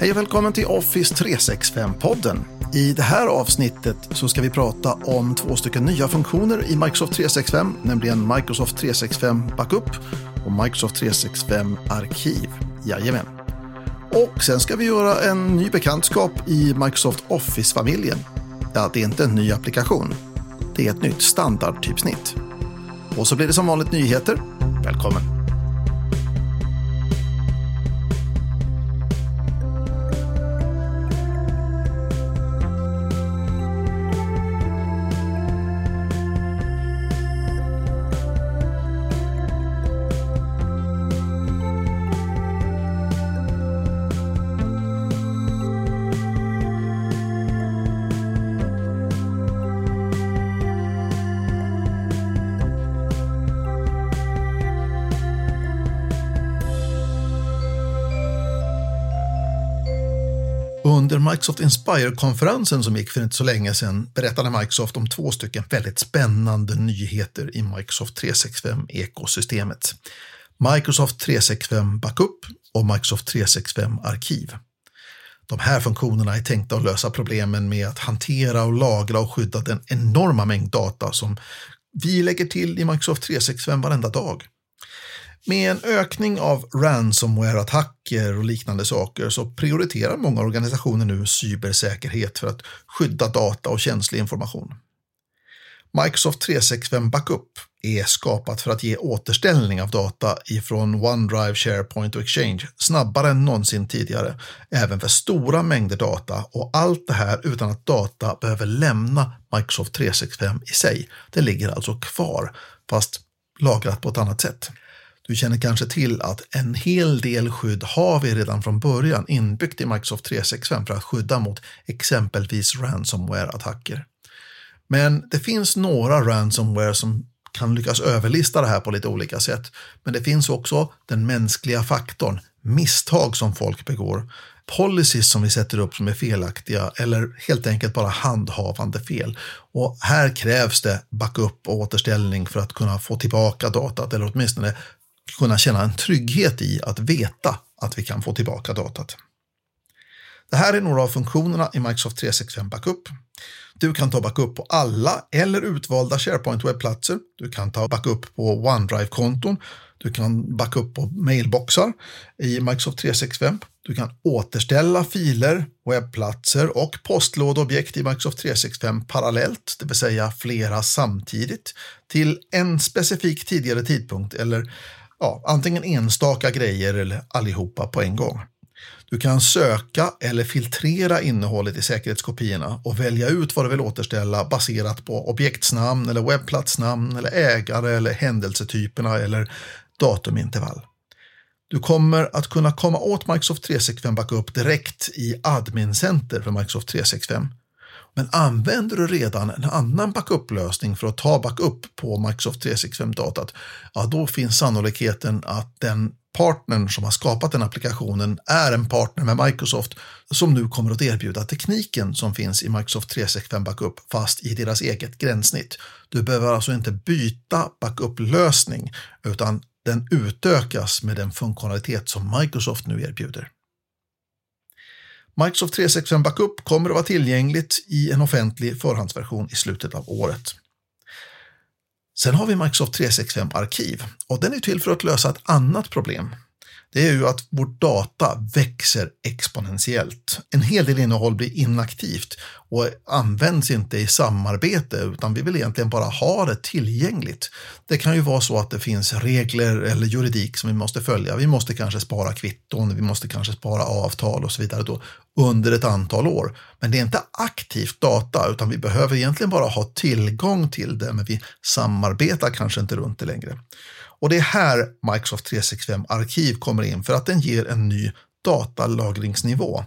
Hej och välkommen till Office 365-podden. I det här avsnittet så ska vi prata om två stycken nya funktioner i Microsoft 365, nämligen Microsoft 365 Backup och Microsoft 365 Arkiv. Jajamän. Och sen ska vi göra en ny bekantskap i Microsoft Office-familjen. Ja, det är inte en ny applikation. Det är ett nytt standardtypsnitt. Och så blir det som vanligt nyheter. Välkommen! Under Microsoft Inspire-konferensen som gick för inte så länge sedan berättade Microsoft om två stycken väldigt spännande nyheter i Microsoft 365-ekosystemet. Microsoft 365 Backup och Microsoft 365 Arkiv. De här funktionerna är tänkta att lösa problemen med att hantera och lagra och skydda den enorma mängd data som vi lägger till i Microsoft 365 varenda dag. Med en ökning av ransomware-attacker och liknande saker så prioriterar många organisationer nu cybersäkerhet för att skydda data och känslig information. Microsoft 365 Backup är skapat för att ge återställning av data ifrån OneDrive, SharePoint och Exchange snabbare än någonsin tidigare, även för stora mängder data, och allt det här utan att data behöver lämna Microsoft 365 i sig. Det ligger alltså kvar, fast lagrat på ett annat sätt. Du känner kanske till att en hel del skydd har vi redan från början inbyggt i Microsoft 365 för att skydda mot exempelvis ransomware-attacker. Men det finns några ransomware som kan lyckas överlista det här på lite olika sätt. Men det finns också den mänskliga faktorn, misstag som folk begår, policies som vi sätter upp som är felaktiga eller helt enkelt bara handhavande fel. Och här krävs det backup och återställning för att kunna få tillbaka datat, eller åtminstone kunna känna en trygghet i att veta att vi kan få tillbaka datat. Det här är några av funktionerna i Microsoft 365 Backup. Du kan ta backup på alla eller utvalda SharePoint-webbplatser. Du kan ta backup på OneDrive-konton. Du kan backup på mailboxar i Microsoft 365. Du kan återställa filer, webbplatser och postlådeobjekt i Microsoft 365 parallellt, det vill säga flera samtidigt, till en specifik tidigare tidpunkt eller antingen enstaka grejer eller allihopa på en gång. Du kan söka eller filtrera innehållet i säkerhetskopiorna och välja ut vad du vill återställa baserat på objektsnamn eller webbplatsnamn eller ägare eller händelsetyperna eller datumintervall. Du kommer att kunna komma åt Microsoft 365 Backup direkt i Admin-center för Microsoft 365. Men använder du redan en annan backup-lösning för att ta backup på Microsoft 365-datat, då finns sannolikheten att den partnern som har skapat den applikationen är en partner med Microsoft som nu kommer att erbjuda tekniken som finns i Microsoft 365 Backup fast i deras eget gränssnitt. Du behöver alltså inte byta backup-lösning utan den utökas med den funktionalitet som Microsoft nu erbjuder. Microsoft 365 Backup kommer att vara tillgängligt i en offentlig förhandsversion i slutet av året. Sen har vi Microsoft 365 Arkiv, och den är till för att lösa ett annat problem. Det är ju att vårt data växer exponentiellt. En hel del innehåll blir inaktivt och används inte i samarbete, utan vi vill egentligen bara ha det tillgängligt. Det kan ju vara så att det finns regler eller juridik som vi måste följa. Vi måste kanske spara kvitton, vi måste kanske spara avtal och så vidare då under ett antal år. Men det är inte aktivt data utan vi behöver egentligen bara ha tillgång till det, men vi samarbetar kanske inte runt det längre. Och det är här Microsoft 365 Arkiv kommer in för att den ger en ny datalagringsnivå,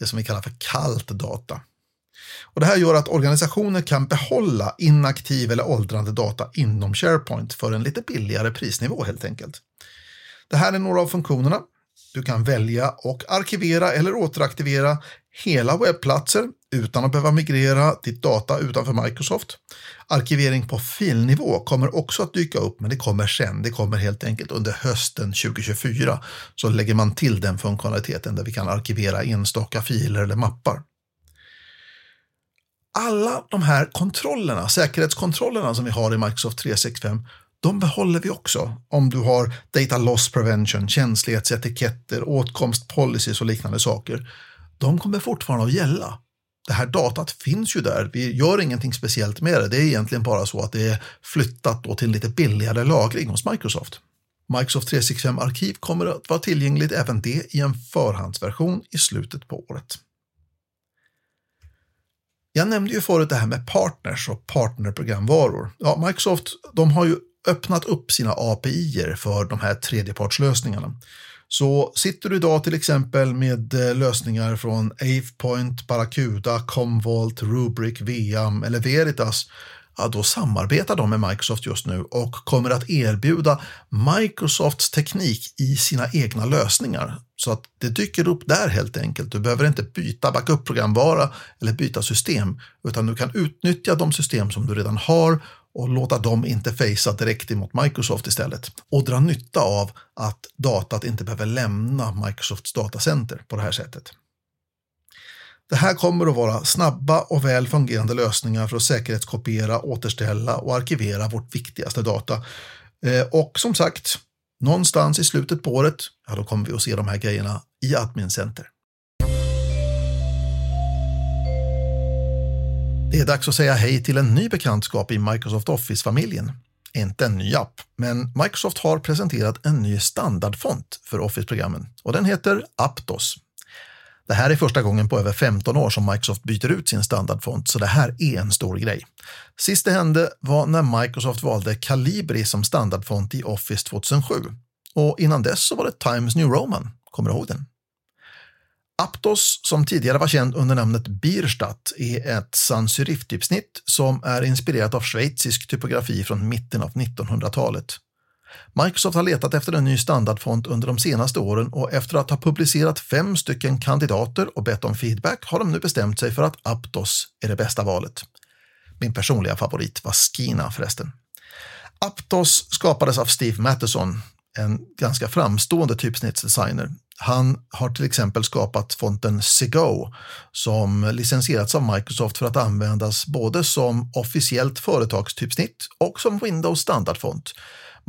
det som vi kallar för kallt data. Och det här gör att organisationer kan behålla inaktiv eller åldrande data inom SharePoint för en lite billigare prisnivå helt enkelt. Det här är några av funktionerna. Du kan välja och arkivera eller återaktivera hela webbplatser utan att behöva migrera ditt data utanför Microsoft. Arkivering på filnivå kommer också att dyka upp, men det kommer sen. Det kommer helt enkelt under hösten 2024. Så lägger man till den funktionaliteten där vi kan arkivera enstaka filer eller mappar. Alla de här kontrollerna, säkerhetskontrollerna som vi har i Microsoft 365, de behåller vi också om du har data loss prevention, känslighetsetiketter, åtkomstpolicies och liknande saker. De kommer fortfarande att gälla. Det här datat finns ju där. Vi gör ingenting speciellt med det. Det är egentligen bara så att det är flyttat då till lite billigare lagring hos Microsoft. Microsoft 365 Arkiv kommer att vara tillgängligt även det i en förhandsversion i slutet på året. Jag nämnde ju förut det här med partners och partnerprogramvaror. Ja, Microsoft, de har ju öppnat upp sina API:er för de här tredjepartslösningarna. Så sitter du idag till exempel med lösningar från AvePoint, Paracuda, Commvault, Rubrik, VM eller Veritas, ja, då samarbetar de med Microsoft just nu och kommer att erbjuda Microsofts teknik i sina egna lösningar. Så att det dyker upp där helt enkelt. Du behöver inte byta backup-programvara eller byta system, utan du kan utnyttja de system som du redan har och låta dem interfacea direkt emot Microsoft istället. Och dra nytta av att datat inte behöver lämna Microsofts datacenter på det här sättet. Det här kommer att vara snabba och väl fungerande lösningar för att säkerhetskopiera, återställa och arkivera vårt viktigaste data. Och som sagt, någonstans i slutet på året, ja, då kommer vi att se de här grejerna i Admin Center. Det är dags att säga hej till en ny bekantskap i Microsoft Office-familjen. Inte en ny app, men Microsoft har presenterat en ny standardfont för Office-programmen och den heter Aptos. Det här är första gången på över 15 år som Microsoft byter ut sin standardfont, så det här är en stor grej. Sist det hände var när Microsoft valde Calibri som standardfont i Office 2007. Och innan dess så var det Times New Roman, kommer du ihåg den? Aptos, som tidigare var känd under namnet Bierstadt, är ett sans-serif-typsnitt som är inspirerat av schweizisk typografi från mitten av 1900-talet. Microsoft har letat efter en ny standardfont under de senaste åren och efter att ha publicerat 5 kandidater och bett om feedback har de nu bestämt sig för att Aptos är det bästa valet. Min personliga favorit var Skina förresten. Aptos skapades av Steve Matteson, en ganska framstående typsnittsdesigner. Han har till exempel skapat fonten Sego som licensierats av Microsoft för att användas både som officiellt företagstypsnitt och som Windows standardfont.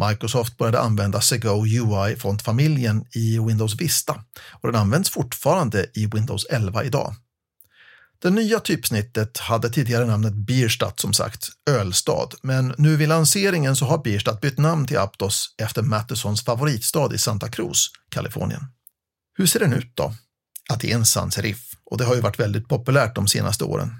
Microsoft började använda Sego UI-fontfamiljen i Windows Vista och den används fortfarande i Windows 11 idag. Det nya typsnittet hade tidigare namnet Bierstadt, som sagt, ölstad, men nu vid lanseringen så har Bierstadt bytt namn till Aptos efter Mattesons favoritstad i Santa Cruz, Kalifornien. Hur ser den ut då? Att det är en sans-serif, och det har ju varit väldigt populärt de senaste åren.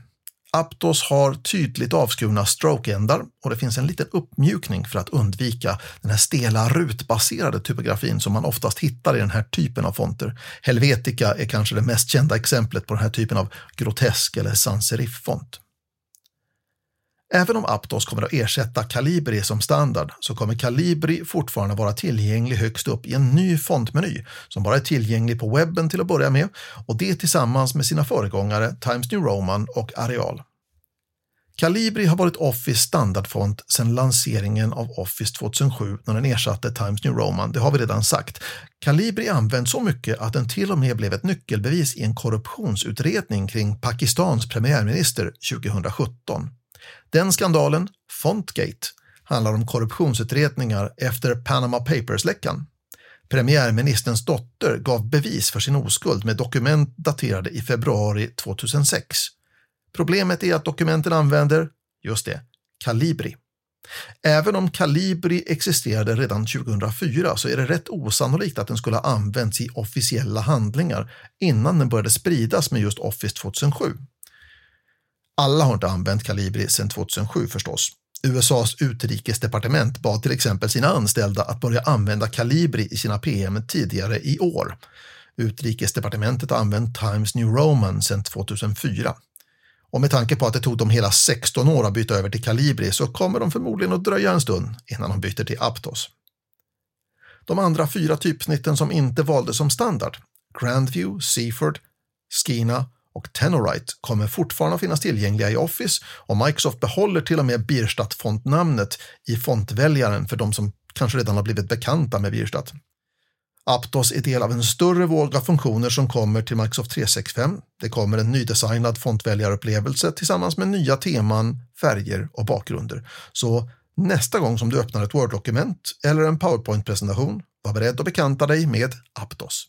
Aptos har tydligt avskurna stroke-ändar och det finns en liten uppmjukning för att undvika den här stela rutbaserade typografin som man oftast hittar i den här typen av fonter. Helvetica är kanske det mest kända exemplet på den här typen av grotesk eller sans-serif-font. Även om Aptos kommer att ersätta Calibri som standard så kommer Calibri fortfarande vara tillgänglig högst upp i en ny fontmeny som bara är tillgänglig på webben till att börja med, och det tillsammans med sina föregångare Times New Roman och Arial. Calibri har varit Office standardfont sedan lanseringen av Office 2007 när den ersatte Times New Roman, det har vi redan sagt. Calibri används så mycket att den till och med blev ett nyckelbevis i en korruptionsutredning kring Pakistans premiärminister 2017. Den skandalen, Fontgate, handlar om korruptionsutredningar efter Panama Papers-läckan. Premiärministerns dotter gav bevis för sin oskuld med dokument daterade i februari 2006. Problemet är att dokumenten använder, just det, Calibri. Även om Calibri existerade redan 2004 så är det rätt osannolikt att den skulle ha använts i officiella handlingar innan den började spridas med just Office 2007. Alla har inte använt Calibri sedan 2007 förstås. USAs utrikesdepartement bad till exempel sina anställda att börja använda Calibri i sina PM tidigare i år. Utrikesdepartementet har använt Times New Roman sedan 2004. Och med tanke på att det tog dem hela 16 år att byta över till Calibri så kommer de förmodligen att dröja en stund innan de byter till Aptos. De andra 4 typsnitten som inte valdes som standard, Grandview, Seaford, Skina och Tenorite kommer fortfarande finnas tillgängliga i Office, och Microsoft behåller till och med Bierstadt-fontnamnet i fontväljaren för de som kanske redan har blivit bekanta med Bierstadt. Aptos är del av en större våg av funktioner som kommer till Microsoft 365. Det kommer en nydesignad fontväljarupplevelse tillsammans med nya teman, färger och bakgrunder. Så nästa gång som du öppnar ett Word-dokument eller en PowerPoint-presentation, var beredd att bekanta dig med Aptos.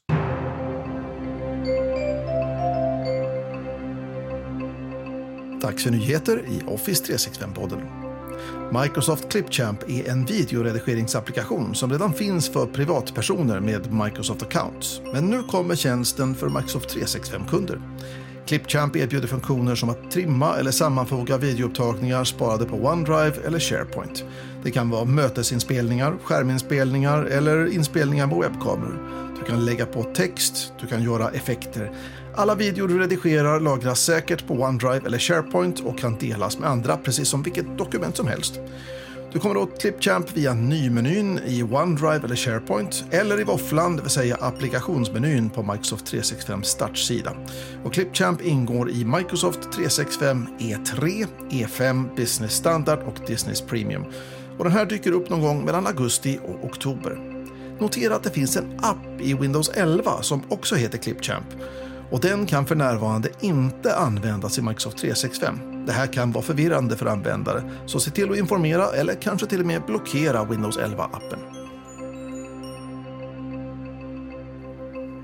Dags för nyheter i Office 365-podden. Microsoft Clipchamp är en videoredigeringsapplikation som redan finns för privatpersoner med Microsoft Accounts. Men nu kommer tjänsten för Microsoft 365-kunder. Clipchamp erbjuder funktioner som att trimma eller sammanfoga videoupptagningar sparade på OneDrive eller SharePoint. Det kan vara mötesinspelningar, skärminspelningar eller inspelningar med webbkameror. Du kan lägga på text, du kan göra effekter. Alla videor du redigerar lagras säkert på OneDrive eller SharePoint och kan delas med andra precis som vilket dokument som helst. Du kommer åt Clipchamp via nymenyn i OneDrive eller SharePoint eller i våfflan, det vill säga applikationsmenyn på Microsoft 365 startsida. Och Clipchamp ingår i Microsoft 365 E3, E5, Business Standard och Business Premium. Och den här dyker upp någon gång mellan augusti och oktober. Notera att det finns en app i Windows 11 som också heter Clipchamp. Och den kan för närvarande inte användas i Microsoft 365. Det här kan vara förvirrande för användare, så se till att informera eller kanske till och med blockera Windows 11-appen.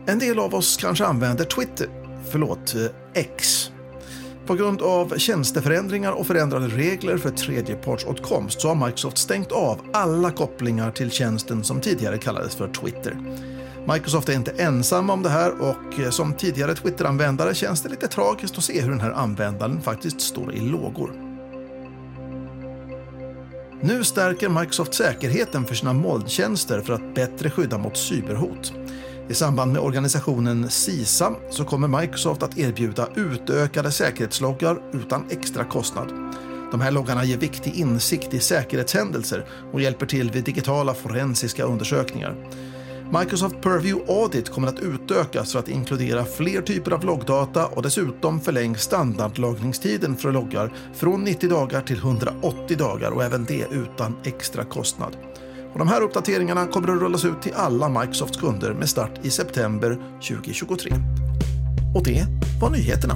En del av oss kanske använder X. På grund av tjänsteförändringar och förändrade regler för tredjepartsåtkomst så har Microsoft stängt av alla kopplingar till tjänsten som tidigare kallades för Twitter. Microsoft är inte ensam om det här och som tidigare Twitter-användare känns det lite tragiskt att se hur den här användaren faktiskt står i lågor. Nu stärker Microsoft säkerheten för sina molntjänster för att bättre skydda mot cyberhot. I samband med organisationen CISA så kommer Microsoft att erbjuda utökade säkerhetsloggar utan extra kostnad. De här loggarna ger viktig insikt i säkerhetshändelser och hjälper till vid digitala forensiska undersökningar. Microsoft Purview Audit kommer att utökas för att inkludera fler typer av loggdata och dessutom förlängs standardlagringstiden för loggar från 90 dagar till 180 dagar och även det utan extra kostnad. Och de här uppdateringarna kommer att rullas ut till alla Microsofts kunder med start i september 2023. Och det var nyheterna.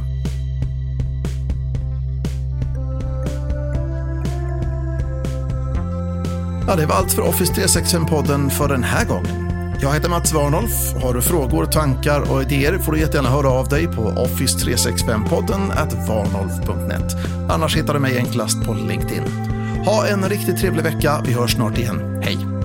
Ja, det var allt för Office 365-podden för den här gången. Jag heter Mats Warnolf. Har du frågor, tankar och idéer får du jättegärna höra av dig på office365podden@warnolf.net. Annars hittar du mig enklast på LinkedIn. Ha en riktigt trevlig vecka. Vi hörs snart igen. Hej!